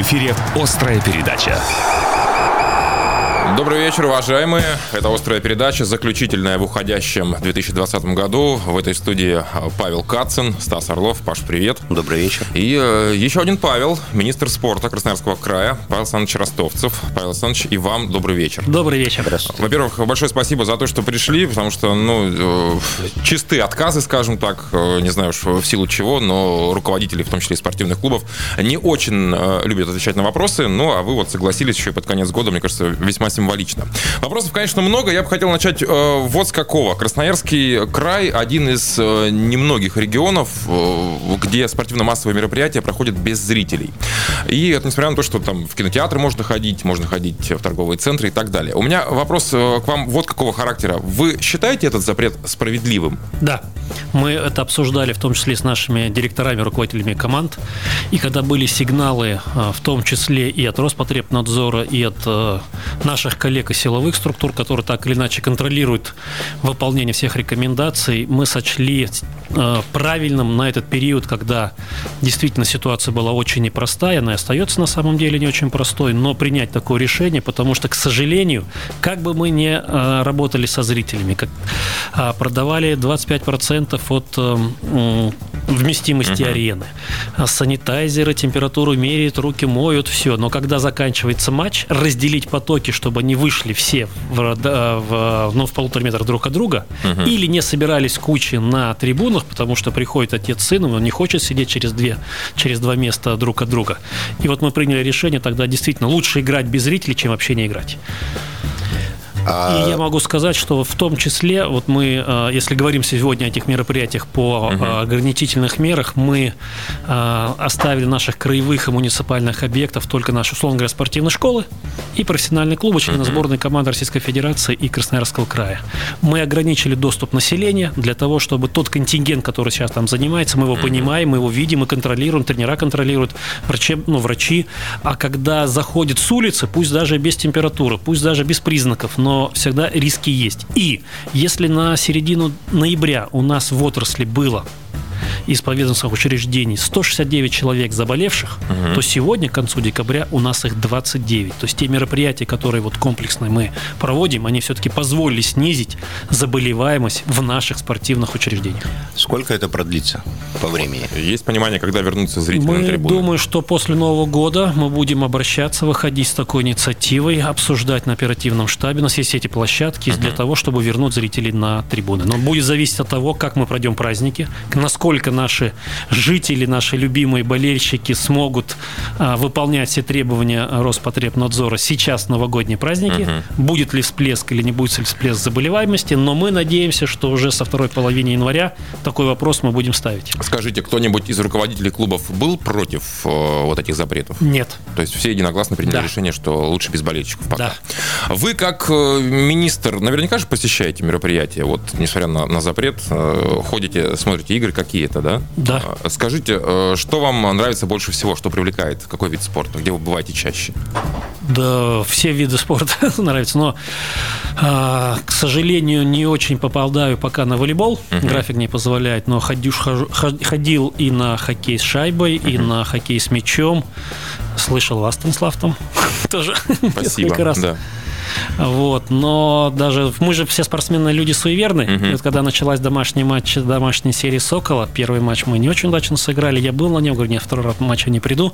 В эфире «Острая передача». Добрый вечер, уважаемые. Это «Острая передача», заключительная в уходящем 2020 году. В этой студии Павел Кацин, Стас Орлов. Паш, привет. Добрый вечер. И еще один Павел, министр спорта Красноярского края, Павел Александрович Ростовцев. Павел Александрович, и вам добрый вечер. Добрый вечер. Во-первых, большое спасибо за то, что пришли, потому что, чистые отказы, скажем так, не знаю уж в силу чего, но руководители, в том числе и спортивных клубов, не очень любят отвечать на вопросы, а вы вот согласились еще и под конец года, мне кажется, весьма символично. Вопросов, конечно, много. Я бы хотел начать вот с какого. Красноярский край — один из немногих регионов, где спортивно-массовые мероприятия проходят без зрителей. И это несмотря на то, что там в кинотеатры можно ходить в торговые центры и так далее. У меня вопрос к вам вот какого характера. Вы считаете этот запрет справедливым? Да. Мы это обсуждали в том числе с нашими директорами, руководителями команд. И когда были сигналы, в том числе и от Роспотребнадзора, и от наших коллег из силовых структур, которые так или иначе контролируют выполнение всех рекомендаций, мы сочли правильным на этот период, когда действительно ситуация была очень непростая, она и остается на самом деле не очень простой, но принять такое решение, потому что, к сожалению, как бы мы ни работали со зрителями, продавали 25% от вместимости арены, санитайзеры, температуру меряют, руки моют, все, но когда заканчивается матч, разделить потоки, чтобы они вышли все в полутора метрах друг от друга, или не собирались кучи на трибунах, потому что приходит отец с сыном, он не хочет сидеть через два места друг от друга. И вот мы приняли решение, тогда действительно лучше играть без зрителей, чем вообще не играть. И я могу сказать, что в том числе, вот мы, если говорим сегодня о этих мероприятиях по ограничительных мерах, мы оставили наших краевых и муниципальных объектов только наши, условно говоря, спортивные школы и профессиональные клубы, члены сборной команды Российской Федерации и Красноярского края. Мы ограничили доступ населения для того, чтобы тот контингент, который сейчас там занимается, мы его понимаем, мы его видим и контролируем, тренера контролируют, врачи. А когда заходит с улицы, пусть даже без температуры, пусть даже без признаков, но всегда риски есть. И если на середину ноября у нас в отрасли было из поведомственных учреждений 169 человек заболевших, то сегодня, к концу декабря, у нас их 29. То есть те мероприятия, которые вот комплексные мы проводим, они все-таки позволили снизить заболеваемость в наших спортивных учреждениях. Сколько это продлится по времени? Есть понимание, когда вернутся зрители на трибуны? Думаю, что после Нового года мы будем обращаться, выходить с такой инициативой, обсуждать на оперативном штабе. У нас есть эти площадки для того, чтобы вернуть зрителей на трибуны. Но будет зависеть от того, как мы пройдем праздники, насколько наши жители, наши любимые болельщики смогут выполнять все требования Роспотребнадзора сейчас, новогодние праздники. Будет ли всплеск или не будет ли всплеск заболеваемости, но мы надеемся, что уже со второй половины января такой вопрос мы будем ставить. Скажите, кто-нибудь из руководителей клубов был против вот этих запретов? Нет. То есть все единогласно приняли решение, что лучше без болельщиков пока. Да. Вы как министр наверняка же посещаете мероприятия, вот несмотря на запрет, ходите, смотрите игры, какие-то, да? Да. Скажите, что вам нравится больше всего, что привлекает, какой вид спорта, где вы бываете чаще? Да, все виды спорта нравятся, но, к сожалению, не очень попадаю пока на волейбол, график не позволяет, но ходил и на хоккей с шайбой, и на хоккей с мячом, слышал вас, Станислав, там тоже несколько раз. Спасибо, да. Вот, но даже мы же все спортсмены люди суеверны. И вот когда началась домашняя серия «Сокола», первый матч мы не очень удачно сыграли. Я был на нем, говорю, нет, второй раз матча не приду.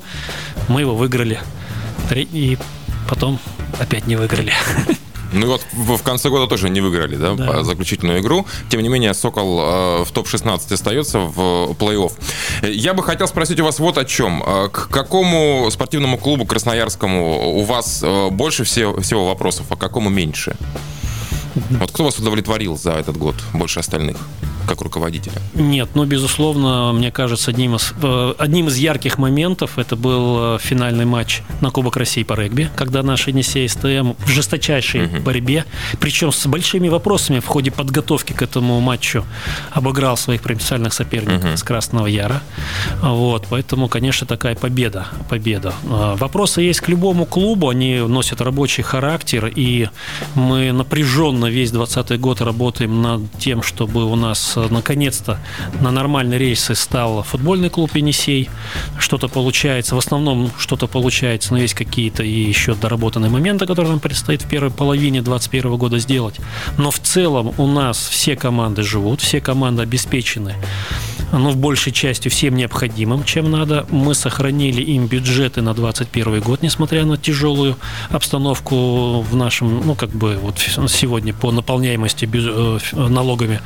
Мы его выиграли. И потом опять не выиграли. Ну и вот в конце года тоже не выиграли, да, да, заключительную игру. Тем не менее, «Сокол» в топ-16 остается в плей-офф. Я бы хотел спросить у вас вот о чем. К какому спортивному клубу красноярскому у вас больше всего вопросов, а к какому меньше? Вот кто вас удовлетворил за этот год больше остальных, как руководителя? Нет, безусловно, мне кажется, одним из ярких моментов это был финальный матч на Кубок России по регби, когда наш Енисей СТМ в жесточайшей борьбе, причем с большими вопросами в ходе подготовки к этому матчу, обыграл своих провинциальных соперников из Красного Яра. Вот, поэтому, конечно, такая победа. Вопросы есть к любому клубу, они носят рабочий характер, и мы напряженно весь 2020 год работаем над тем, чтобы у нас наконец-то на нормальные рельсы стал футбольный клуб «Енисей». Что-то получается, в основном что-то получается, но есть какие-то и еще доработанные моменты, которые нам предстоит в первой половине 2021 года сделать. Но в целом у нас все команды живут, все команды обеспечены, но в большей части всем необходимым, чем надо. Мы сохранили им бюджеты на 2021 год, несмотря на тяжелую обстановку в нашем, вот сегодня по наполняемости налогами.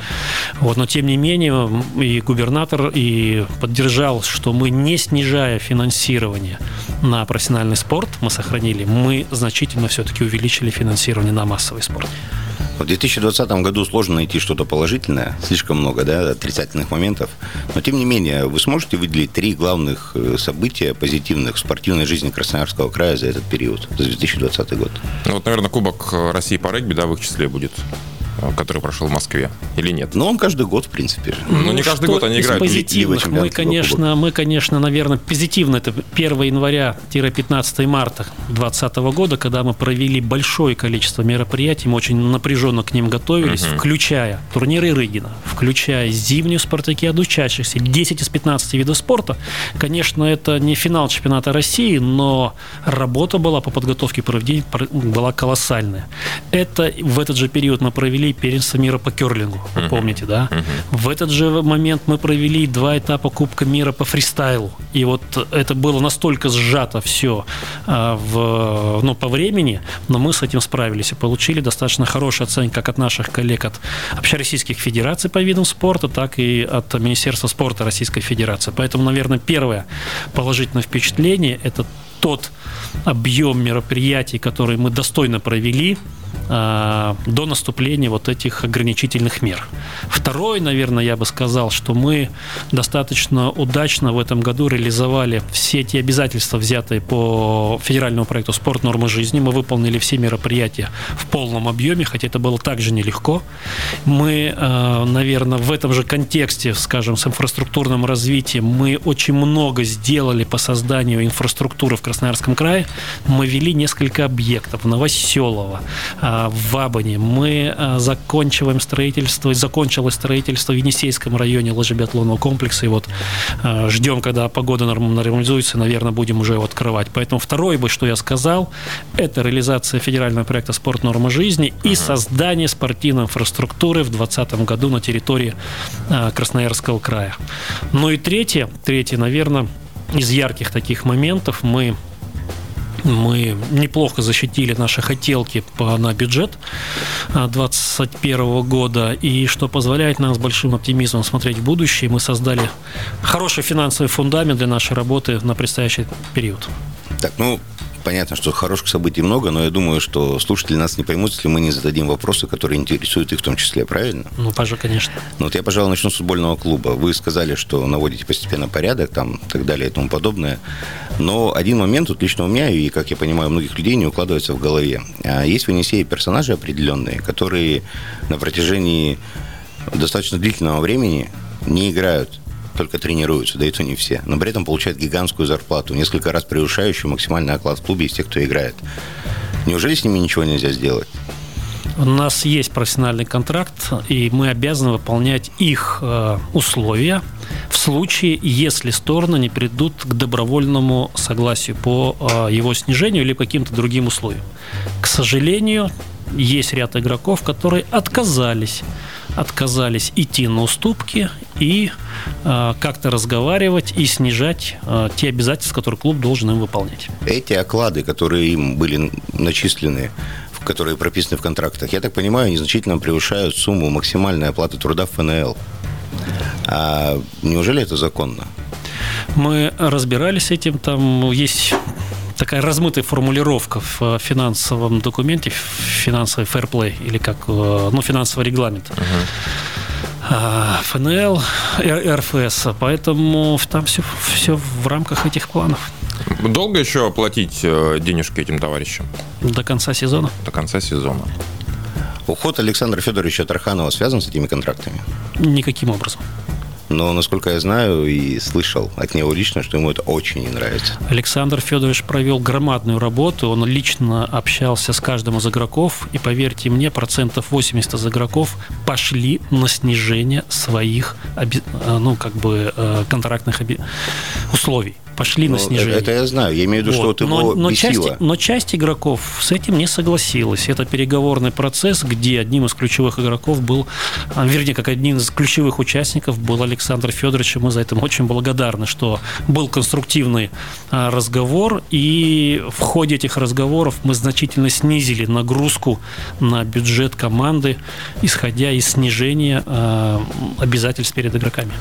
Вот, но тем не менее и губернатор и поддержал, что мы, не снижая финансирование на профессиональный спорт, мы сохранили, мы значительно все-таки увеличили финансирование на массовый спорт. В 2020 году сложно найти что-то положительное, слишком много, отрицательных моментов. Но, тем не менее, вы сможете выделить 3 главных события позитивных в спортивной жизни Красноярского края за этот период, за 2020 год? Наверное, Кубок России по регби, в их числе будет, который прошел в Москве, или нет? Но он каждый год, в принципе. Не каждый год они играют. Позитивных. Мы, конечно, наверное, позитивно. Это 1 января-15 марта 2020 года, когда мы провели большое количество мероприятий, мы очень напряженно к ним готовились, включая турниры Рыгина, включая зимнюю спартакиаду учащихся, 10 из 15 видов спорта. Конечно, это не финал чемпионата России, но работа была по подготовке проведения была колоссальная. Это в этот же период мы провели первенство мира по кёрлингу, вы помните, да? В этот же момент мы провели 2 этапа Кубка мира по фристайлу. И вот это было настолько сжато все по времени, но мы с этим справились и получили достаточно хорошие оценки как от наших коллег от общероссийских федераций по видам спорта, так и от Министерства спорта Российской Федерации. Поэтому, наверное, первое положительное впечатление – это тот объем мероприятий, которые мы достойно провели до наступления вот этих ограничительных мер. Второй, наверное, я бы сказал, что мы достаточно удачно в этом году реализовали все те обязательства, взятые по федеральному проекту «Спорт норма жизни». Мы выполнили все мероприятия в полном объеме, хотя это было также нелегко. Мы, наверное, в этом же контексте, скажем, с инфраструктурным развитием, мы очень много сделали по созданию инфраструктуры в Красноярском крае. Мы ввели несколько объектов в Новоселово, в Абоне. Мы закончилось строительство в Енисейском районе ложебиатлонного комплекса. И вот ждем, когда погода нормализуется, наверное, будем уже его открывать. Поэтому второе, что я сказал, это реализация федерального проекта «Спорт норма жизни» и создание спортивной инфраструктуры в 2020 году на территории Красноярского края. Ну и третье, наверное, из ярких таких моментов, мы неплохо защитили наши хотелки на бюджет 2021 года, и что позволяет нам с большим оптимизмом смотреть в будущее. Мы создали хороший финансовый фундамент для нашей работы на предстоящий период. Так, понятно, что хороших событий много, но я думаю, что слушатели нас не поймут, если мы не зададим вопросы, которые интересуют их в том числе, правильно? Конечно. Я, пожалуй, начну с футбольного клуба. Вы сказали, что наводите постепенно порядок, так далее и тому подобное. Но один момент тут лично у меня, и, как я понимаю, у многих людей не укладывается в голове. Есть в Енисее персонажи определенные, которые на протяжении достаточно длительного времени не играют, только тренируются, да и то не все, но при этом получают гигантскую зарплату, несколько раз превышающую максимальный оклад в клубе из тех, кто играет. Неужели с ними ничего нельзя сделать? У нас есть профессиональный контракт, и мы обязаны выполнять их условия в случае, если стороны не придут к добровольному согласию по его снижению или каким-то другим условиям. К сожалению, есть ряд игроков, которые отказались идти на уступки и как-то разговаривать и снижать те обязательства, которые клуб должен им выполнять. Эти оклады, которые им были начислены, которые прописаны в контрактах, я так понимаю, они значительно превышают сумму максимальной оплаты труда в ФНЛ. А неужели это законно? Мы разбирались с этим, есть такая размытая формулировка в финансовом документе, финансовый фэрплей, или финансовый регламент. ФНЛ, РФС. Поэтому там все в рамках этих планов. Долго еще платить денежки этим товарищам? До конца сезона. Уход Александра Федоровича Тарханова связан с этими контрактами? Никаким образом. но, насколько я знаю и слышал от него лично, что ему это очень не нравится. Александр Федорович провел громадную работу, он лично общался с каждым из игроков, и, поверьте мне, 80% из игроков пошли на снижение своих контрактных условий. Пошли на снижение. Это я знаю. Я имею в виду, что вот его бесило. Часть игроков с этим не согласилась. Это переговорный процесс, где одним из ключевых игроков был, как одним из ключевых участников был Александр Федорович. И мы за это очень благодарны, что был конструктивный разговор. И в ходе этих разговоров мы значительно снизили нагрузку на бюджет команды, исходя из снижения обязательств перед игроками.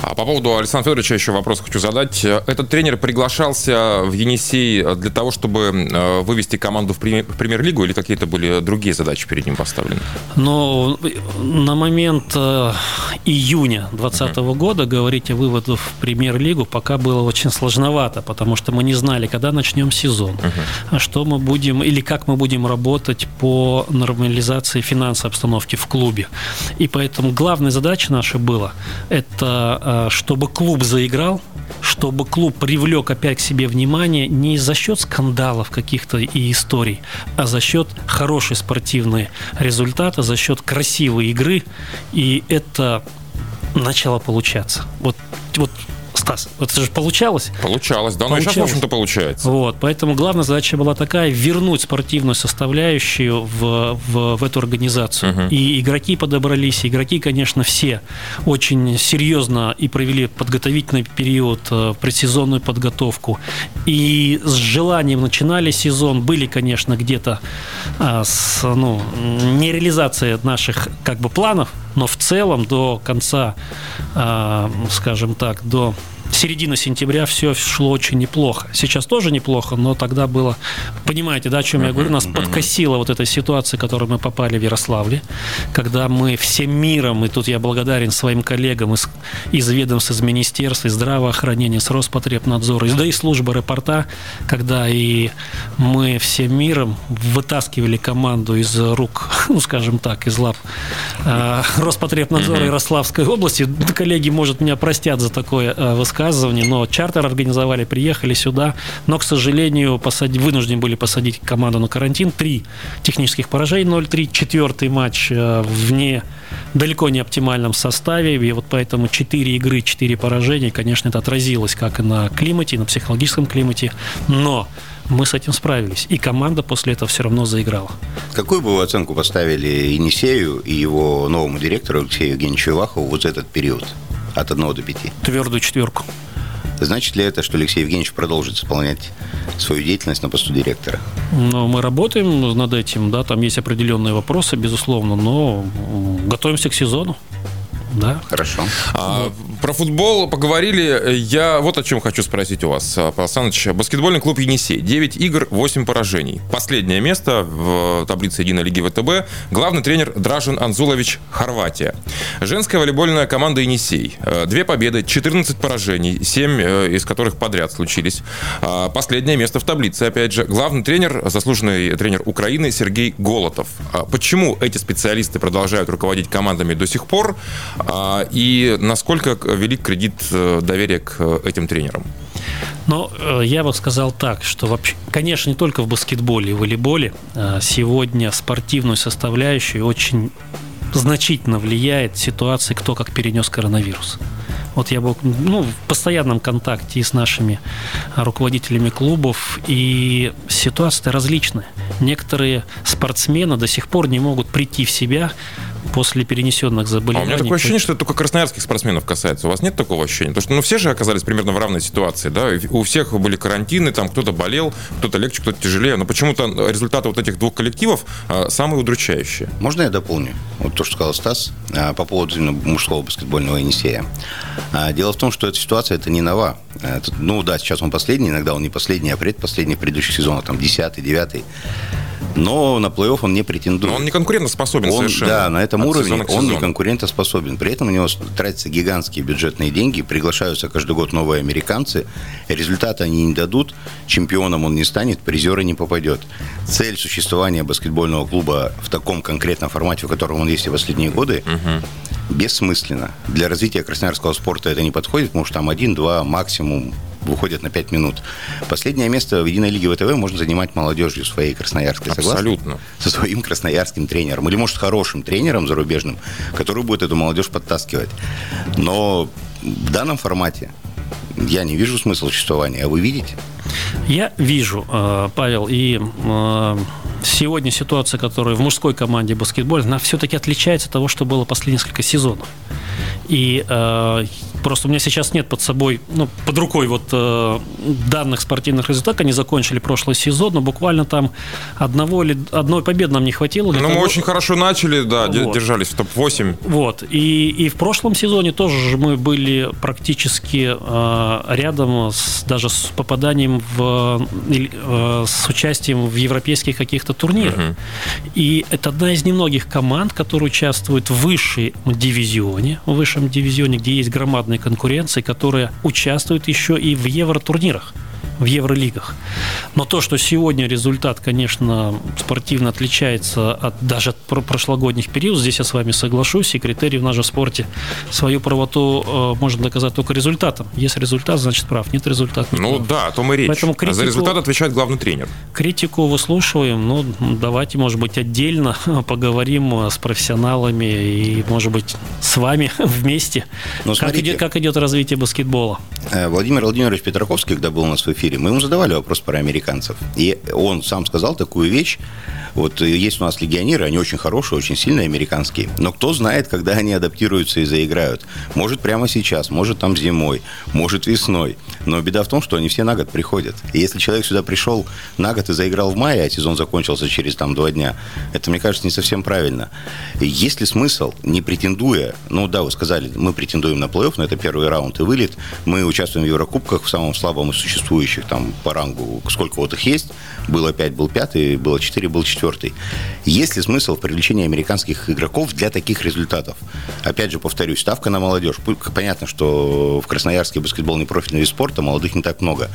А по поводу Александра Федоровича еще вопрос хочу задать. Этот тренер приглашался в Енисей для того, чтобы вывести команду в премьер-лигу, или какие-то были другие задачи перед ним поставлены? Но на момент июня 2020 года говорить о выводе в премьер-лигу пока было очень сложновато, потому что мы не знали, когда начнем сезон, что мы будем или как мы будем работать по нормализации финансовой обстановки в клубе. И поэтому главная задача наша была – это чтобы клуб заиграл, чтобы клуб привлек опять к себе внимание не за счет скандалов каких-то и историй, а за счет хорошей спортивной результата, за счет красивой игры. И это начало получаться. Вот Стас, это же получалось? Получалось, да, но сейчас, в общем-то, получается. Поэтому главная задача была такая, вернуть спортивную составляющую в эту организацию. И игроки подобрались, конечно, все очень серьезно и провели подготовительный период, предсезонную подготовку. И с желанием начинали сезон, были, конечно, где-то нереализация наших планов, но в целом до конца, до середины сентября все шло очень неплохо. Сейчас тоже неплохо, но тогда было... Понимаете, да, о чем я говорю? Нас подкосила вот эта ситуация, в которую мы попали в Ярославле, когда мы всем миром, и тут я благодарен своим коллегам из ведомств, из министерств, из здравоохранения, с Роспотребнадзора, да и службы аэропорта, когда и мы всем миром вытаскивали команду из рук, из лап Роспотребнадзора Ярославской области. Коллеги, может, меня простят за такое высказывание, но чартер организовали, приехали сюда, но, к сожалению, вынуждены были посадить команду на карантин. 3 технических поражения, 0-3, 4-й матч вне, далеко не оптимальном составе, и поэтому 4 игры, 4 поражения, конечно, это отразилось как и на климате, и на психологическом климате, но мы с этим справились, и команда после этого все равно заиграла. Какую бы вы оценку поставили Енисею и его новому директору Алексею Евгеньевичу Ивахову за этот период? От 1 до 5. Твердую четверку. Значит ли это, что Алексей Евгеньевич продолжит исполнять свою деятельность на посту директора? Мы работаем над этим, да, там есть определенные вопросы, безусловно, но готовимся к сезону. Да. Хорошо. Про футбол поговорили. Я вот о чем хочу спросить у вас, Павел Александрович. Баскетбольный клуб «Енисей». 9 игр, 8 поражений. Последнее место в таблице единой лиги ВТБ. Главный тренер Дражен Анзулович, Хорватия. Женская волейбольная команда «Енисей». 2 победы, 14 поражений, 7 из которых подряд случились. Последнее место в таблице, опять же. Главный тренер, заслуженный тренер Украины Сергей Голотов. Почему эти специалисты продолжают руководить командами до сих пор? И насколько велик кредит доверия к этим тренерам? Я бы сказал так, что вообще, конечно, не только в баскетболе и волейболе. Сегодня спортивную составляющую очень значительно влияет ситуация, кто как перенес коронавирус. Я был в постоянном контакте и с нашими руководителями клубов, и ситуация различная. Некоторые спортсмены до сих пор не могут прийти в себя после перенесенных заболеваний. У меня такое ощущение, что это только красноярских спортсменов касается. У вас нет такого ощущения? Потому что все же оказались примерно в равной ситуации, да? У всех были карантины, там кто-то болел, кто-то легче, кто-то тяжелее. Но почему-то результаты этих двух коллективов самые удручающие. Можно я дополню? То, что сказал Стас по поводу мужского баскетбольного «Енисея». Дело в том, что эта ситуация, это не нова. Сейчас он последний, иногда он не последний, а предпоследний, предыдущих сезонов, 10-й, 9-й. но на плей-офф он не претендует. Но он не конкурентоспособен совершенно. Да, на этом уровне он не конкурентоспособен. При этом у него тратятся гигантские бюджетные деньги, приглашаются каждый год новые американцы, результаты они не дадут, чемпионом он не станет, призеры не попадет. Цель существования баскетбольного клуба в таком конкретном формате, в котором он есть и в последние годы, бессмысленно. Для развития красноярского спорта это не подходит, потому что там 1-2 максимум выходят на 5 минут. Последнее место в единой лиге ВТВ можно занимать молодежью своей красноярской, согласны? Абсолютно. Со своим красноярским тренером. Или, может, хорошим тренером зарубежным, который будет эту молодежь подтаскивать. Но в данном формате я не вижу смысла существования. А вы видите? Я вижу, Павел, и сегодня ситуация, которая в мужской команде баскетбола, она все-таки отличается от того, что было последние несколько сезонов. И просто у меня сейчас нет под собой, под рукой данных спортивных результатов. Они закончили прошлый сезон, но буквально там одной победы нам не хватило. Ну, мы очень хорошо начали, да, держались в топ-8. И в прошлом сезоне тоже мы были практически рядом даже с попаданием с участием в европейских каких-то турнирах. И это одна из немногих команд, которая участвует в высшем дивизионе, где есть громадная конкуренция, которая участвует еще и в евротурнирах, в евролигах. Но то, что сегодня результат, конечно, спортивно отличается даже от прошлогодних периодов, здесь я с вами соглашусь, и критерий в нашем спорте свою правоту можно доказать только результатом. Есть результат, значит прав, нет результата. Да, о том и речь. Поэтому критику, за результат отвечает главный тренер. Критику выслушиваем, давайте, может быть, отдельно поговорим с профессионалами и, может быть, с вами вместе, как идет развитие баскетбола. Владимир Владимирович Петраковский, когда был у нас в эфире, мы ему задавали вопрос про американцев. И он сам сказал такую вещь. Есть у нас легионеры, они очень хорошие, очень сильные американские. Но кто знает, когда они адаптируются и заиграют. Может, прямо сейчас, может, там зимой, может, весной. Но беда в том, что они все на год приходят. И если человек сюда пришел на год и заиграл в мае, а сезон закончился через 2 дня, это, мне кажется, не совсем правильно. Есть ли смысл, не претендуя, вы сказали, мы претендуем на плей-офф, но это первый раунд и вылет, мы участвуем в Еврокубках, в самом слабом из существующих там по рангу, сколько их есть, было 5, был 5, было 4, был 4. Есть ли смысл в привлечении американских игроков для таких результатов? Опять же, повторюсь, ставка на молодежь. Понятно, что в Красноярске баскетбол не профильный вид спорта, молодых не так много.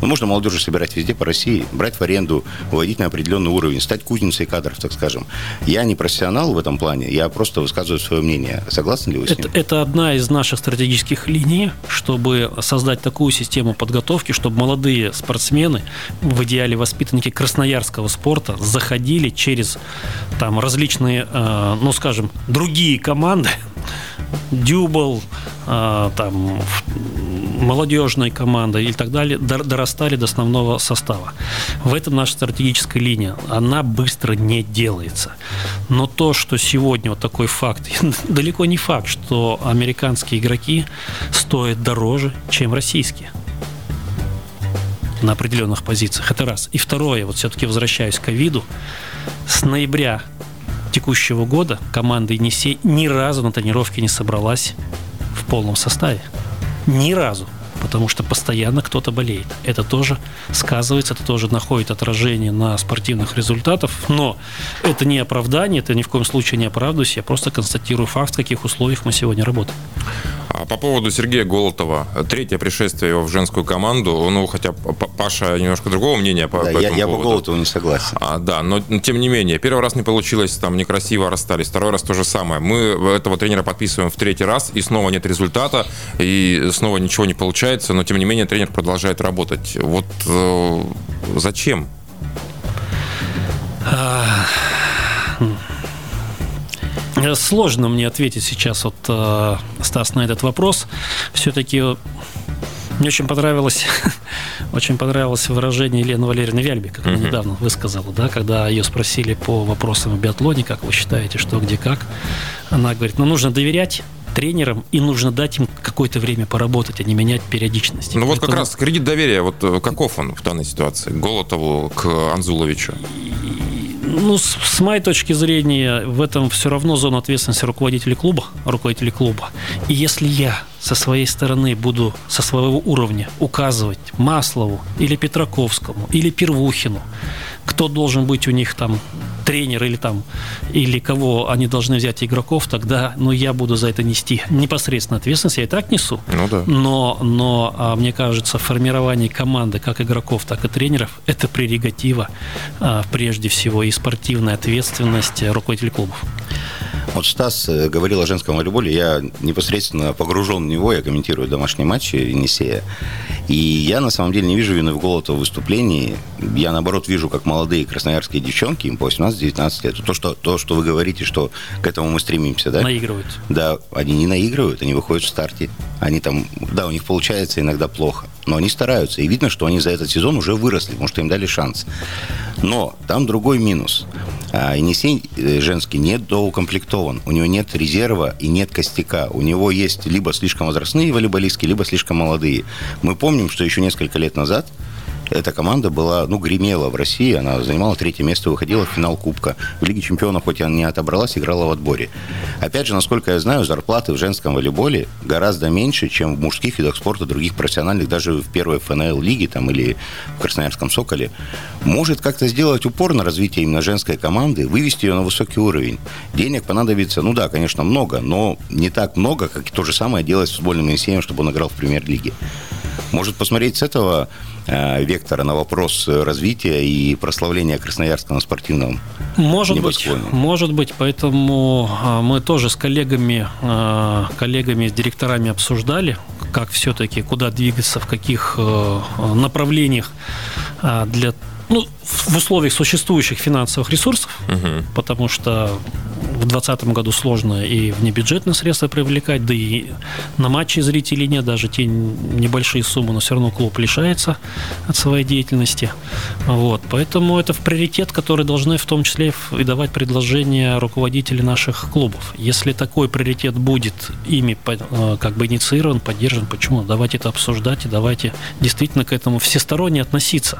Но можно молодежи собирать везде по России, брать в аренду, выводить на определенный уровень, стать кузницей кадров, так скажем. Я не профессионал в этом плане, я просто высказываю свое мнение. Согласны ли вы с ним? Это одна из наших стратегических линий, чтобы создать такую систему подготовки, чтобы молодые спортсмены, в идеале воспитанники красноярского спорта, заходили через различные, другие команды, Дюбл, молодежная команда и так далее, дорастали до основного состава. В этом наша стратегическая линия. Она быстро не делается. Но то, что сегодня такой факт, далеко не факт, что американские игроки стоят дороже, чем российские. На определенных позициях. Это раз. И второе, все-таки возвращаюсь к ковиду. С ноября текущего года команда «Енисей» ни разу на тренировке не собралась в полном составе. Ни разу. Потому что постоянно кто-то болеет. Это тоже сказывается, это тоже находит отражение на спортивных результатах. Но это не оправдание, это ни в коем случае не оправдываюсь. Я просто констатирую факт, в каких условиях мы сегодня работаем. По поводу Сергея Голотова. 3-е пришествие его в женскую команду. Хотя Паша немножко другого мнения по этому поводу. Я по Голотову не согласен. Но тем не менее. Первый раз не получилось, некрасиво расстались. Второй раз то же самое. Мы этого тренера подписываем в 3-й раз, и снова нет результата, и снова ничего не получается. Но тем не менее тренер продолжает работать. Зачем? Сложно мне ответить сейчас, Стас, на этот вопрос. Все-таки мне очень понравилось выражение Лены Валерьевны Вяльбе, как она недавно высказала, когда ее спросили по вопросам о биатлоне, как вы считаете, что, где, как. Она говорит, нужно доверять тренерам, и нужно дать им какое-то время поработать, а не менять периодичность. Поэтому как раз кредит доверия, каков он в данной ситуации, к Голотову, к Анзуловичу? С моей точки зрения, в этом все равно зона ответственности руководителей клуба. И если я со своей стороны буду со своего уровня указывать Маслову или Петраковскому или Первухину, кто должен быть у них там тренер или там, или кого они должны взять игроков, тогда, ну, я буду за это нести непосредственно ответственность, я и так несу. Ну, да. Но мне кажется, формирование команды как игроков, так и тренеров – это прерогатива прежде всего и спортивная ответственность руководителей клубов. Вот Стас говорил о женском волейболе, я непосредственно погружен в него, я комментирую домашние матчи Енисея, и я на самом деле не вижу вины в Голотова в выступлении, я наоборот вижу, как молодые красноярские девчонки, им по 18-19 лет, то, что вы говорите, что к этому мы стремимся, да? Наигрывают. Да, они не наигрывают, они выходят в старте, они там, да, у них получается иногда плохо, но они стараются, и видно, что они за этот сезон уже выросли, потому что им дали шанс. Но там другой минус. Енисей женский недоукомплектован, у него нет резерва и нет костяка, у него есть либо слишком возрастные волейболистки, либо слишком молодые. Мы помним, что еще несколько лет назад эта команда была, ну, гремела в России, она занимала 3-е место, выходила в финал Кубка. В Лиге чемпионов, хоть она не отобралась, играла в отборе. Опять же, насколько я знаю, зарплаты в женском волейболе гораздо меньше, чем в мужских видах спорта, других профессиональных, даже в первой ФНЛ лиге там, или в Красноярском Соколе. Может как-то сделать упор на развитие именно женской команды, вывести ее на высокий уровень. Денег понадобится, ну да, конечно, много, но не так много, как то же самое делать с футбольным Енисеем, чтобы он играл в премьер-лиге. Может посмотреть с этого вектора на вопрос развития и прославления красноярского спортивного небосклона? Может быть. Поэтому мы тоже с коллегами, с директорами обсуждали, как все-таки, куда двигаться, в каких направлениях для, ну, в условиях существующих финансовых ресурсов, угу. Потому что в 2020 году сложно и внебюджетные средства привлекать, да и на матчи зрителей нет, даже те небольшие суммы, но все равно клуб лишается от своей деятельности. Вот. Поэтому это в приоритет, который должны в том числе и давать предложения руководители наших клубов. Если такой приоритет будет ими как бы инициирован, поддержан, почему? Давайте это обсуждать и давайте действительно к этому всесторонне относиться.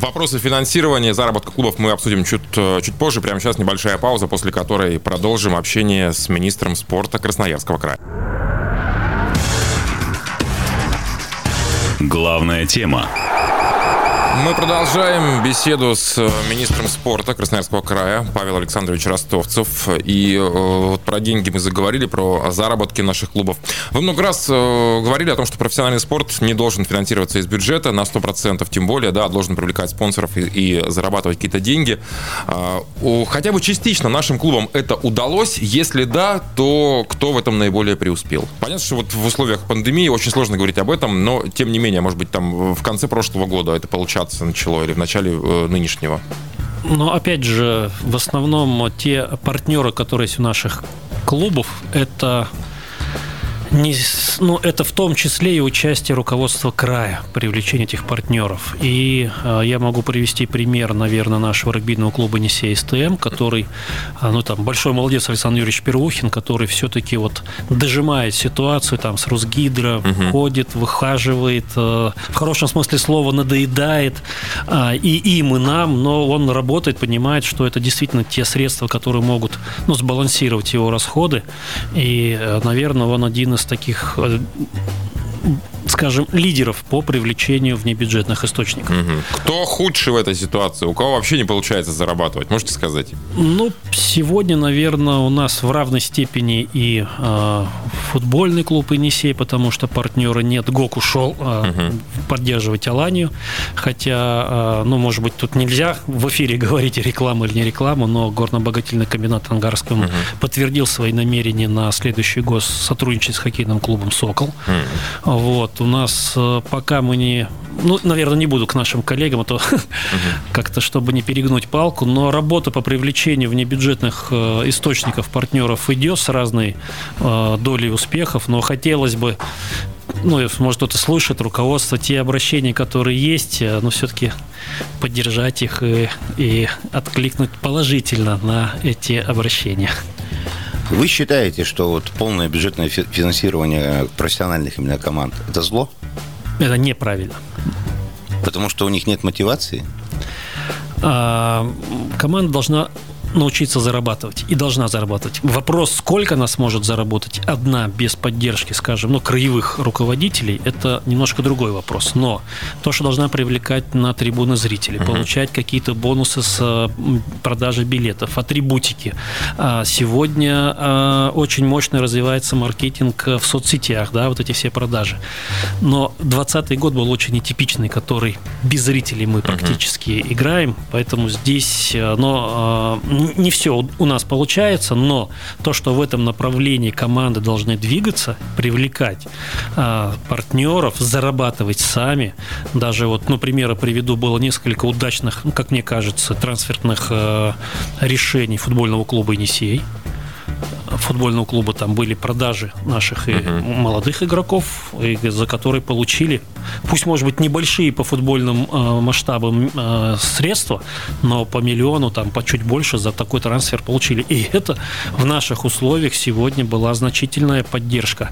Вопросы финансирования, заработка клубов мы обсудим чуть позже, прямо сейчас небольшая пауза, после которой продолжим общение с министром спорта Красноярского края. Главная тема. Мы продолжаем беседу с министром спорта Красноярского края Павел Александрович Ростовцев. И вот про деньги мы заговорили, про заработки наших клубов. Вы много раз говорили о том, что профессиональный спорт не должен финансироваться из бюджета на 100%, тем более, да, должен привлекать спонсоров и зарабатывать какие-то деньги. Хотя бы частично нашим клубам это удалось. Если да, то кто в этом наиболее преуспел? Понятно, что вот в условиях пандемии очень сложно говорить об этом, но тем не менее, может быть, там в конце прошлого года это получалось начало или в начале нынешнего? Но опять же, в основном те партнеры, которые есть у наших клубов, это не, ну, это в том числе и участие руководства края, привлечение этих партнеров. И я могу привести пример, наверное, нашего регбийного клуба «Енисей СТМ», который, ну, там, большой молодец Александр Юрьевич Первухин, который все-таки вот дожимает ситуацию там с Росгидро, ходит, выхаживает, в хорошем смысле слова надоедает и им, и нам, но он работает, понимает, что это действительно те средства, которые могут, ну, сбалансировать его расходы. И, наверное, он один из таких, скажем, лидеров по привлечению внебюджетных источников. Кто худший в этой ситуации? У кого вообще не получается зарабатывать? Можете сказать? Ну, сегодня, наверное, у нас в равной степени и футбольный клуб «Енисей», потому что партнера нет. ГОК ушел поддерживать «Аланию». Хотя, ну, может быть, тут нельзя в эфире говорить, реклама или не реклама, но горно-обогатительный комбинат Ангарского подтвердил свои намерения на следующий год сотрудничать с хоккейным клубом «Сокол». Вот, у нас пока мы не... Ну, наверное, не буду к нашим коллегам, а то как-то, чтобы не перегнуть палку, но работа по привлечению внебюджетных источников, партнеров идет с разной долей успехов, но хотелось бы, ну, может, кто-то слышит, руководство, те обращения, которые есть, но все-таки поддержать их и откликнуть положительно на эти обращения. Вы считаете, что вот полное бюджетное финансирование профессиональных именно команд – это зло? Это неправильно. Потому что у них нет мотивации? Команда должна научиться зарабатывать и должна зарабатывать. Вопрос, сколько она сможет заработать одна без поддержки, скажем, краевых руководителей, это немножко другой вопрос. Но то, что должна привлекать на трибуны зрителей, получать какие-то бонусы с продажи билетов, атрибутики. Сегодня очень мощно развивается маркетинг в соцсетях, да, вот эти все продажи. Но 2020 год был очень нетипичный, который без зрителей мы практически играем, поэтому здесь, но не все у нас получается, но то, что в этом направлении команды должны двигаться, привлекать партнеров, зарабатывать сами. Даже вот, примеры приведу, было несколько удачных, как мне кажется, трансферных решений футбольного клуба «Енисей». Футбольного клуба там были продажи наших и молодых игроков, и за которые получили, пусть, может быть, небольшие по футбольным масштабам средства, но по миллиону, по чуть больше за такой трансфер получили. И это в наших условиях сегодня была значительная поддержка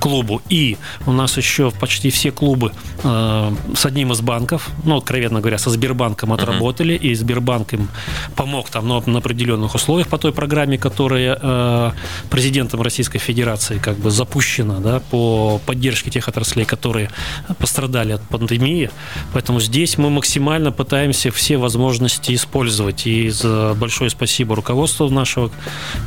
клубу. И у нас еще почти все клубы с одним из банков, откровенно говоря, со Сбербанком отработали, и Сбербанк им помог на определенных условиях по той программе, которая президентом Российской Федерации запущена, по поддержке тех отраслей, которые пострадали от пандемии. Поэтому здесь мы максимально пытаемся все возможности использовать. И за большое спасибо руководству нашего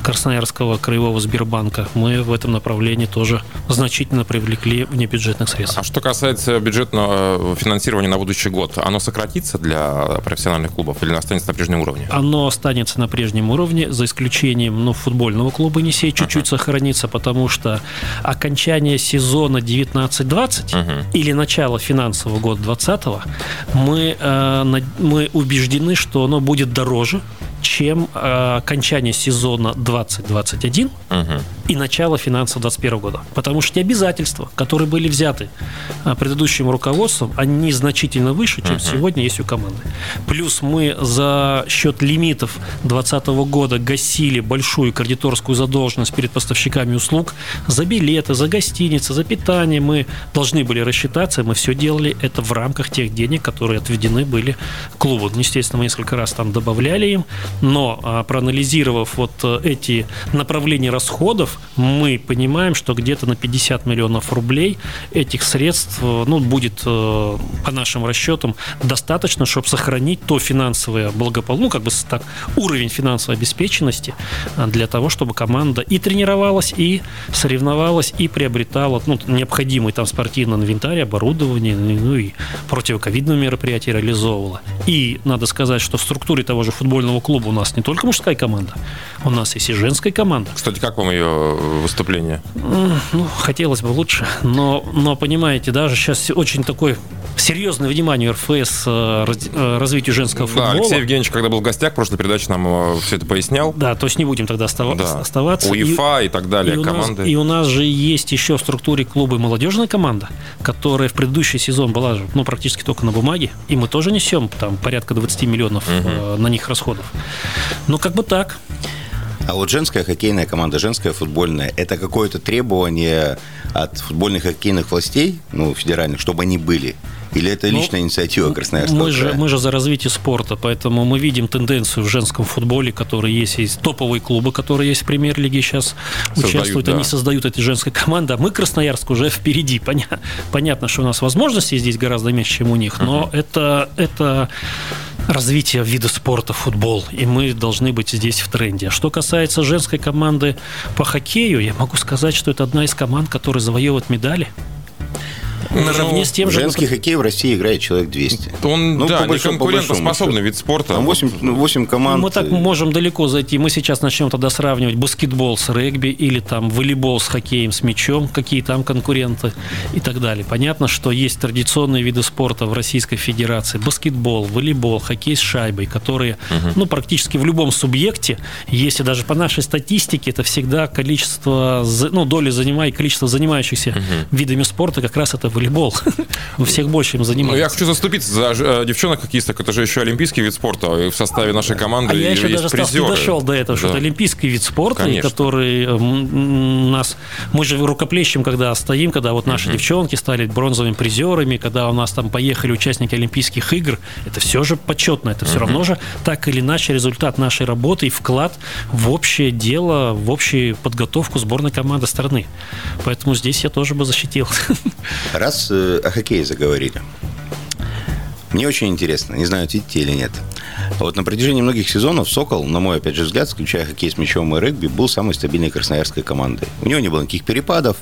Красноярского краевого Сбербанка. Мы в этом направлении тоже значительно привлекли внебюджетных средств. А что касается бюджетного финансирования на будущий год, оно сократится для профессиональных клубов или останется на прежнем уровне? Оно останется на прежнем уровне, за исключением футбольного клуба «Енисей» чуть-чуть сохранится, потому что окончание сезона 19-20 или начало финансового года 2020 мы убеждены, что оно будет дороже, чем окончание сезона 20-21 и начало финансов 2021 года. Потому что те обязательства, которые были взяты предыдущим руководством, они значительно выше, чем сегодня есть у команды. Плюс мы за счет лимитов 2020 года гасили большую кредиторскую задолженность перед поставщиками услуг за билеты, за гостиницы, за питание. Мы должны были рассчитаться, мы все делали это в рамках тех денег, которые отведены были клубу. Естественно, мы несколько раз добавляли им. Но проанализировав эти направления расходов, мы понимаем, что где-то на 50 миллионов рублей этих средств будет, по нашим расчетам, достаточно, чтобы сохранить то финансовое благополучие, уровень финансовой обеспеченности для того, чтобы команда и тренировалась, и соревновалась, и приобретала необходимый спортивный инвентарь, оборудование, и противоковидные мероприятия реализовывала. И надо сказать, что в структуре того же футбольного клуба у нас не только мужская команда, у нас есть и женская команда. Кстати, как вам ее выступление? Хотелось бы лучше, но понимаете, даже сейчас очень такое серьезное внимание РФС развитию женского футбола. Да, Алексей Евгеньевич, когда был в гостях, в прошлой передаче нам все это пояснял. Да, то есть не будем тогда оставаться. УЕФА и так далее, команды. И у нас же есть еще в структуре клуба молодежная команда, которая в предыдущий сезон была практически только на бумаге, и мы тоже несем порядка 20 миллионов на них расходов. Так. А вот женская хоккейная команда, женская футбольная, это какое-то требование от футбольных хоккейных властей, федеральных, чтобы они были? Или это личная инициатива Красноярского края? Мы же за развитие спорта, поэтому мы видим тенденцию в женском футболе, который есть топовые клубы, которые есть в премьер-лиге сейчас участвуют, они создают эти женские команды, а мы, Красноярск, уже впереди. Понятно, что у нас возможностей здесь гораздо меньше, чем у них, но это развитие вида спорта, футбол, и мы должны быть здесь в тренде. Что касается женской команды по хоккею, я могу сказать, что это одна из команд, которая завоевывает медали. Наравне с тем же... Женский хоккей в России играет человек 200. Он, не конкурентоспособный вид спорта. Там 8 команд. Мы так можем далеко зайти. Мы сейчас начнем тогда сравнивать баскетбол с регби или волейбол с хоккеем, с мячом, какие там конкуренты и так далее. Понятно, что есть традиционные виды спорта в Российской Федерации. Баскетбол, волейбол, хоккей с шайбой, которые практически в любом субъекте, если даже по нашей статистике, это всегда количество, доля занимающихся видами спорта, как раз это волейбол. волейбол. У всех больше им занимаются. Я хочу заступиться за девчонок-хоккеисток. Это же еще олимпийский вид спорта. В составе нашей команды есть призеры. Я еще даже, Стас, не дошел до этого, что это олимпийский вид спорта, который нас... Мы же рукоплещем, когда стоим, когда вот наши девчонки стали бронзовыми призерами, когда у нас там поехали участники Олимпийских игр. Это все же почетно. Это все равно же так или иначе результат нашей работы и вклад в общее дело, в общую подготовку сборной команды страны. Поэтому здесь я тоже бы защитил. Раз о хоккее заговорили, мне очень интересно, не знаю, идти или нет. Вот на протяжении многих сезонов «Сокол», на мой, опять же, взгляд, включая хоккей с мячом и регби, был самой стабильной красноярской командой. У него не было никаких перепадов,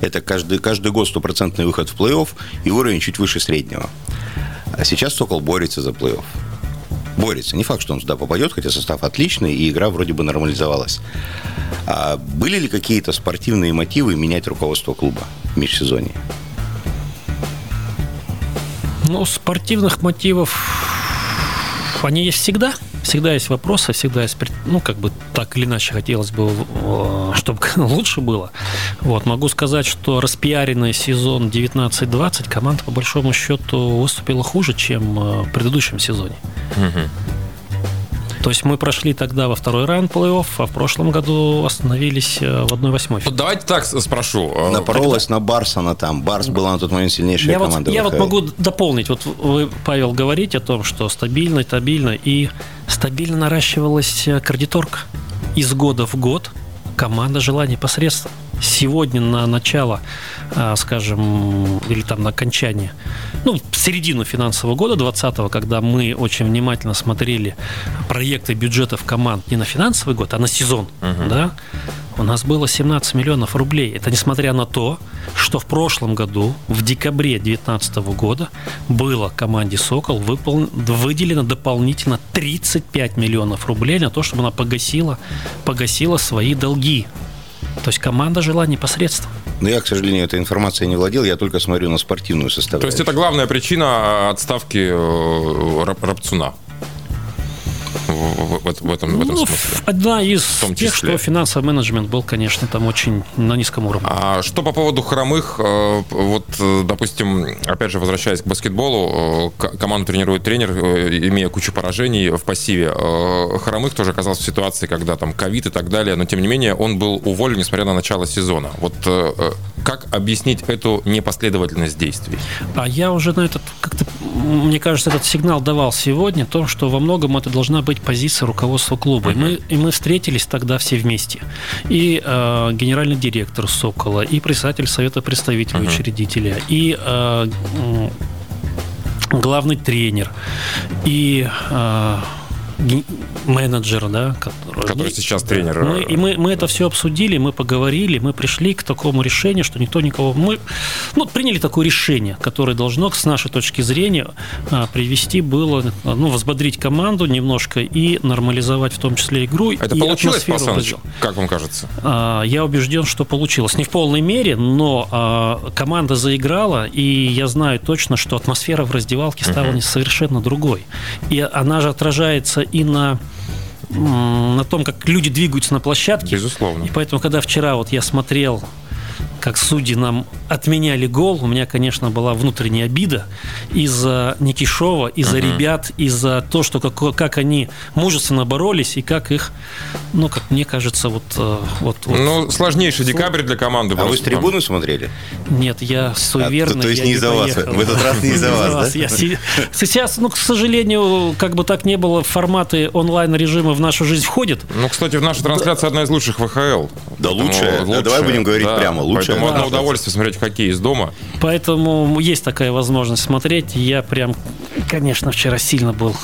это каждый год 100% выход в плей-офф и уровень чуть выше среднего. А сейчас «Сокол» борется за плей-офф. Борется. Не факт, что он сюда попадет, хотя состав отличный, и игра вроде бы нормализовалась. А были ли какие-то спортивные мотивы менять руководство клуба в межсезонье? Ну, спортивных мотивов, они есть всегда. Всегда есть вопросы, всегда есть... Ну, как бы так или иначе хотелось бы, чтобы лучше было. Вот, могу сказать, что распиаренный сезон 19-20 команда, по большому счету, выступила хуже, чем в предыдущем сезоне. То есть мы прошли тогда во второй раунд плей-офф, а в прошлом году остановились в 1/8. Вот давайте так спрошу. Напоролась на Барс она там. Барс была на тот момент сильнейшая команда. Я вот могу дополнить. Вот вы, Павел, говорите о том, что стабильно наращивалась кредиторка. Из года в год команда жила непосредственно. Сегодня на начало, скажем, или там на окончание, ну, в середину финансового года 2020, когда мы очень внимательно смотрели проекты бюджетов команд не на финансовый год, а на сезон, да, у нас было 17 миллионов рублей. Это несмотря на то, что в прошлом году, в декабре 2019 года, было команде «Сокол» выделено дополнительно 35 миллионов рублей на то, чтобы она погасила свои долги. То есть команда жила непосредственно. Но я, к сожалению, этой информацией не владел, я только смотрю на спортивную составляющую. То есть это главная причина отставки Рапцуна? В этом смысле. Одна из тех, что финансовый менеджмент был, конечно, там очень на низком уровне. А что по поводу хромых? Вот, допустим, опять же, возвращаясь к баскетболу, команду тренирует тренер, имея кучу поражений в пассиве. Хромых тоже оказался в ситуации, когда там ковид и так далее, но, тем не менее, он был уволен, несмотря на начало сезона. Вот как объяснить эту непоследовательность действий? А я уже на этот, как-то, мне кажется, этот сигнал давал сегодня, то, что во многом это должна быть позиция руководства клуба. И мы встретились тогда все вместе. И генеральный директор «Сокола», и председатель Совета представителей учредителя, и главный тренер, и менеджер, да, который сейчас тренер. Мы это все обсудили, мы поговорили, мы пришли к такому решению, что никто никого... Мы приняли такое решение, которое должно, с нашей точки зрения, привести было, взбодрить команду немножко и нормализовать в том числе игру. Это получилось, Павел Александрович? Как вам кажется? Я убежден, что получилось. Не в полной мере, но команда заиграла, и я знаю точно, что атмосфера в раздевалке стала совершенно другой. И она же отражается и на том, как люди двигаются на площадке. Безусловно. И поэтому, когда вчера я смотрел, как судьи нам отменяли гол, у меня, конечно, была внутренняя обида из-за Никишова, из-за ребят, из-за то, что как они мужественно боролись и как их, как мне кажется, сложнейший декабрь для команды. А вы с трибуны смотрели? Нет, я суеверный. То есть не из-за вас? В этот раз не из-за вас, да? Сейчас, к сожалению, как бы так не было, форматы онлайн-режима в нашу жизнь входят. Кстати, в нашу трансляцию одна из лучших ВХЛ. Да, лучшая. Давай будем говорить прямо, лучшая. Поэтому одно удовольствие смотреть хоккей из дома. Поэтому есть такая возможность смотреть. Я прям, конечно, вчера сильно был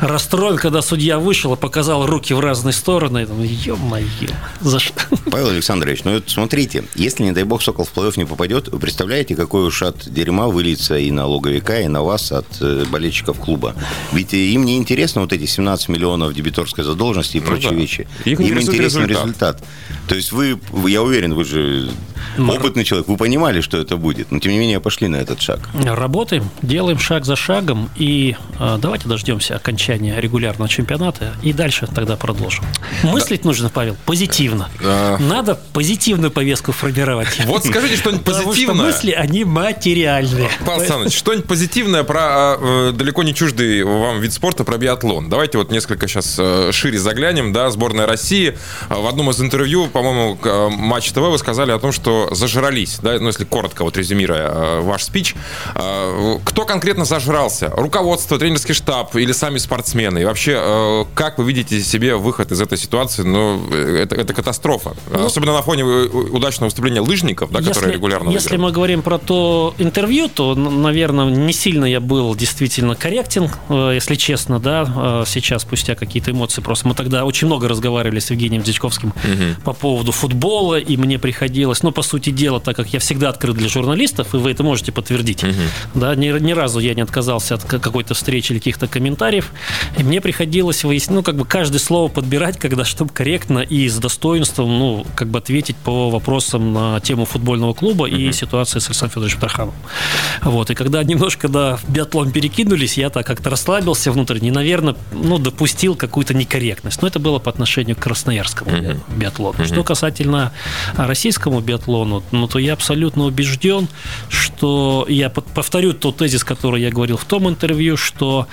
расстроен, когда судья вышел и показал руки в разные стороны. Ё-моё, за что? Павел Александрович, смотрите, если, не дай бог, «Сокол» в плей-офф не попадет, вы представляете, какой уж ад дерьма выльется и на логовика, и на вас от болельщиков клуба. Ведь им не интересно эти 17 миллионов дебиторской задолженности и прочие вещи. Им интересен результат. То есть я уверен, вы же... опытный человек, вы понимали, что это будет, но тем не менее пошли на этот шаг. Работаем, делаем шаг за шагом, и давайте дождемся окончания регулярного чемпионата и дальше тогда продолжим. Мыслить нужно, Павел, позитивно. Надо позитивную повестку формировать. Вот скажите что-нибудь позитивное. Потому что мысли, они материальные. Павел Александрович, что-нибудь позитивное про далеко не чуждый вам вид спорта, про биатлон. Давайте вот несколько сейчас шире заглянем. Да, сборная России. В одном из интервью, по-моему, Матч ТВ, вы сказали о том, что зажрались. Да, ну, если коротко вот резюмируя ваш спич. Кто конкретно зажрался? Руководство, тренерский штаб или сами спортсмены? И вообще, как вы видите себе выход из этой ситуации? Ну, это катастрофа. Ну, особенно на фоне удачного выступления лыжников, да, которые регулярно выиграли. Если мы говорим про то интервью, то, наверное, не сильно я был действительно корректен, если честно, да, сейчас спустя какие-то эмоции. Просто мы тогда очень много разговаривали с Евгением Дичковским по поводу футбола, и мне приходилось, ну, по сути дела, так как я всегда открыт для журналистов, и вы это можете подтвердить, да, ни разу я не отказался от какой-то встречи или каких-то комментариев, и мне приходилось выяснить, ну, как бы каждое слово подбирать, когда, чтобы корректно и с достоинством, ну, как бы ответить по вопросам на тему футбольного клуба и ситуации с Александром Федоровичем Тархановым. Вот, и когда немножко, да, в биатлон перекинулись, я так как-то расслабился внутренне, наверное, ну, допустил какую-то некорректность, но это было по отношению к красноярскому биатлону. Что касательно российскому биатлону, ну, то я абсолютно убежден, что я повторю тот тезис, который я говорил в том интервью, что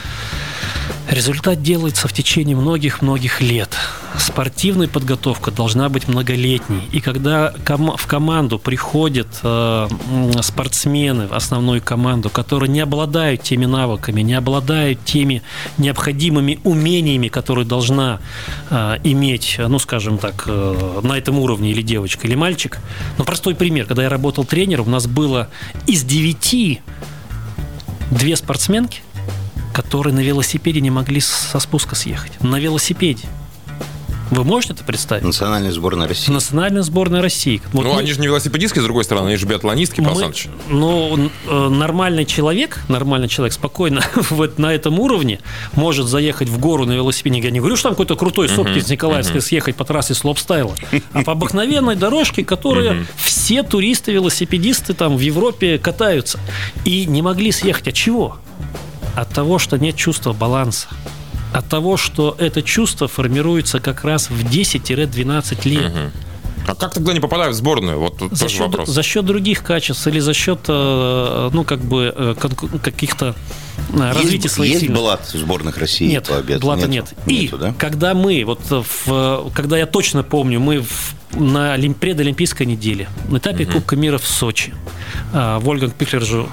результат делается в течение многих-многих лет. Спортивная подготовка должна быть многолетней. И когда в команду приходят спортсмены, в основную команду, которые не обладают теми навыками, не обладают теми необходимыми умениями, которые должна иметь, ну, скажем так, на этом уровне или девочка, или мальчик. Но простой пример. Когда я работал тренером, у нас было из 9 2 спортсменки, которые на велосипеде не могли со спуска съехать. На велосипеде. Вы можете это представить? Национальная сборная России. Национальная сборная России. Вот, ну, они же не велосипедистки, с другой стороны, они же биатлонистки, Павел Александрович. Ну, нормальный человек спокойно вот на этом уровне может заехать в гору на велосипеде. Я не говорю, что там какой-то крутой сопки из Николаевской съехать по трассе с лобстайла, а по обыкновенной дорожке, которые все туристы-велосипедисты там в Европе катаются. И не могли съехать. От чего? От того, что нет чувства баланса. От того, что это чувство формируется как раз в 10-12 лет. А как тогда не попадают в сборную? Вот тут тоже вопрос. За счет других качеств или за счет, ну, как бы, каких-то развития своих сил. Есть блат в сборных России? Нет, блата нет. И когда мы, когда я точно помню, мы на предолимпийской неделе, на этапе Кубка мира в Сочи, Вольфганг Пихлер же,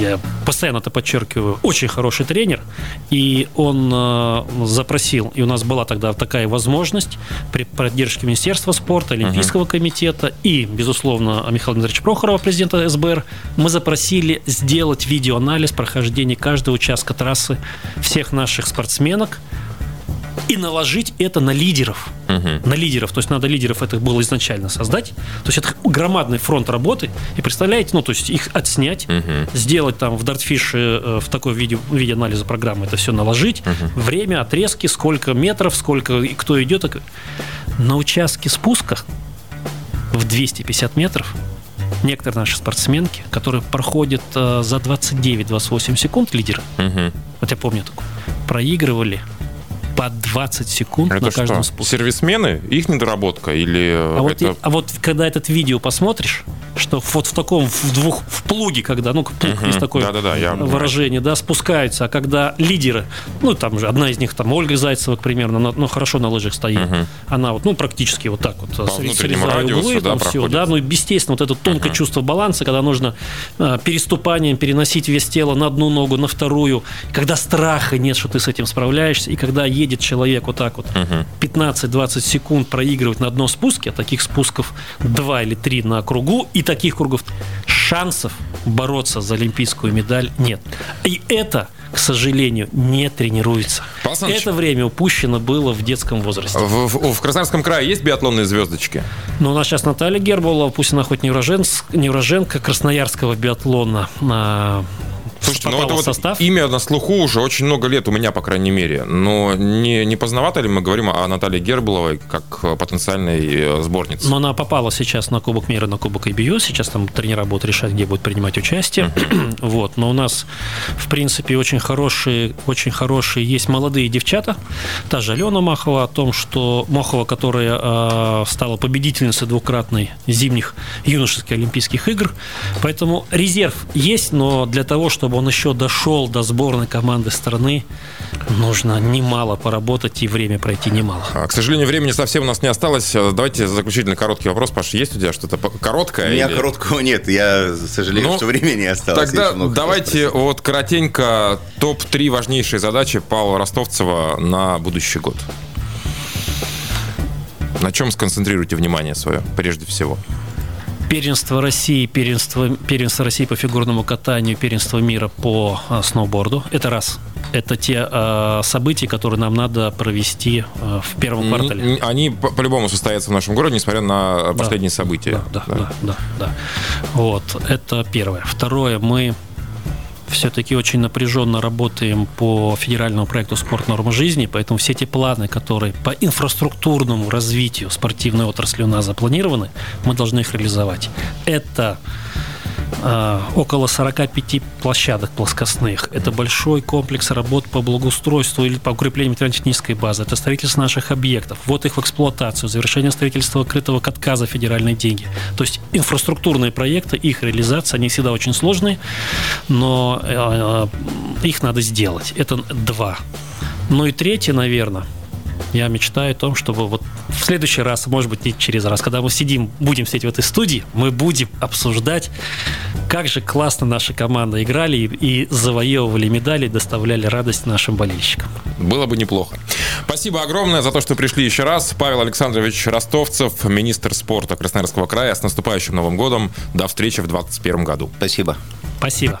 я постоянно это подчеркиваю, очень хороший тренер, и он запросил, и у нас была тогда такая возможность при поддержке Министерства спорта, Олимпийского комитета и, безусловно, Михаила Дмитриевича Прохорова, президента СБР, мы запросили сделать видеоанализ прохождения каждого участка трассы всех наших спортсменок и наложить это на лидеров. На лидеров. То есть надо лидеров этих было изначально создать. То есть это громадный фронт работы. И представляете, ну, то есть их отснять, сделать там в Дартфише в такой виде анализа программы это все наложить. Время, отрезки, сколько метров, сколько и кто идет. На участке спуска в 250 метров некоторые наши спортсменки, которые проходят за 29-28 секунд лидера, вот я помню такое, проигрывали по 20 секунд это на каждом спуске. Сервисмены? Их недоработка? Или вот когда этот видео посмотришь, что вот в таком, в плуге, когда, ну, плуг есть такое выражение, да, спускаются, а когда лидеры, ну, там же одна из них, там, Ольга Зайцева, к примеру, ну, хорошо на лыжах стоит, она вот, ну, практически вот так вот, срезая углы, да, там все, да, ну, естественно, вот это тонкое чувство баланса, когда нужно переступанием переносить вес тела на одну ногу, на вторую, когда страха нет, что ты с этим справляешься, и когда едет человек вот так вот 15-20 секунд проигрывать на одном спуске, а таких спусков 2 или 3 на кругу, и таких кругов шансов бороться за олимпийскую медаль нет. И это, к сожалению, не тренируется. Это время упущено было в детском возрасте. В Красноярском крае есть биатлонные звездочки? Ну, у нас сейчас Наталья Гербулова, пусть она хоть не уроженка красноярского биатлона, Слушайте, попало в состав? Вот имя на слуху уже очень много лет у меня, по крайней мере. Но не поздновато ли мы говорим о Наталье Гербловой как потенциальной сборнице? Но она попала сейчас на Кубок мира, на Кубок IBU. Сейчас там тренера будут решать, где будут принимать участие. Вот. Но у нас, в принципе, очень хорошие есть молодые девчата. Та же Алена Махова, которая стала победительницей двукратной зимних юношеских олимпийских игр. Поэтому резерв есть, но для того, чтобы он еще дошел до сборной команды страны, нужно немало поработать и время пройти немало. К сожалению, времени совсем у нас не осталось. Давайте заключительный короткий вопрос. Паш, есть у тебя что-то короткое? У меня короткого нет. Я сожалею, что времени не осталось. Тогда давайте вот коротенько топ-3 важнейшие задачи Павла Ростовцева на будущий год. На чем сконцентрируйте внимание свое прежде всего? Первенство России, первенство России по фигурному катанию, первенство мира по сноуборду. Это раз. Это те события, которые нам надо провести в первом квартале. Они по-любому состоятся в нашем городе, несмотря на последние события. Да. Вот, это первое. Второе, мы все-таки очень напряженно работаем по федеральному проекту «Спорт норма жизни», поэтому все те планы, которые по инфраструктурному развитию спортивной отрасли у нас запланированы, мы должны их реализовать. Это около 45 площадок плоскостных. Это большой комплекс работ по благоустройству или по укреплению материально-технической базы. Это строительство наших объектов. Вот их в эксплуатацию. Завершение строительства крытого катка за федеральные деньги. То есть инфраструктурные проекты, их реализация, они всегда очень сложные, но их надо сделать. Это 2. Ну и 3, наверное, я мечтаю о том, чтобы вот в следующий раз, может быть, не через раз, когда мы будем сидеть в этой студии, мы будем обсуждать, как же классно наши команды играли и завоевывали медали, доставляли радость нашим болельщикам. Было бы неплохо. Спасибо огромное за то, что пришли еще раз. Павел Александрович Ростовцев, министр спорта Красноярского края. С наступающим Новым годом. До встречи в 2021 году. Спасибо.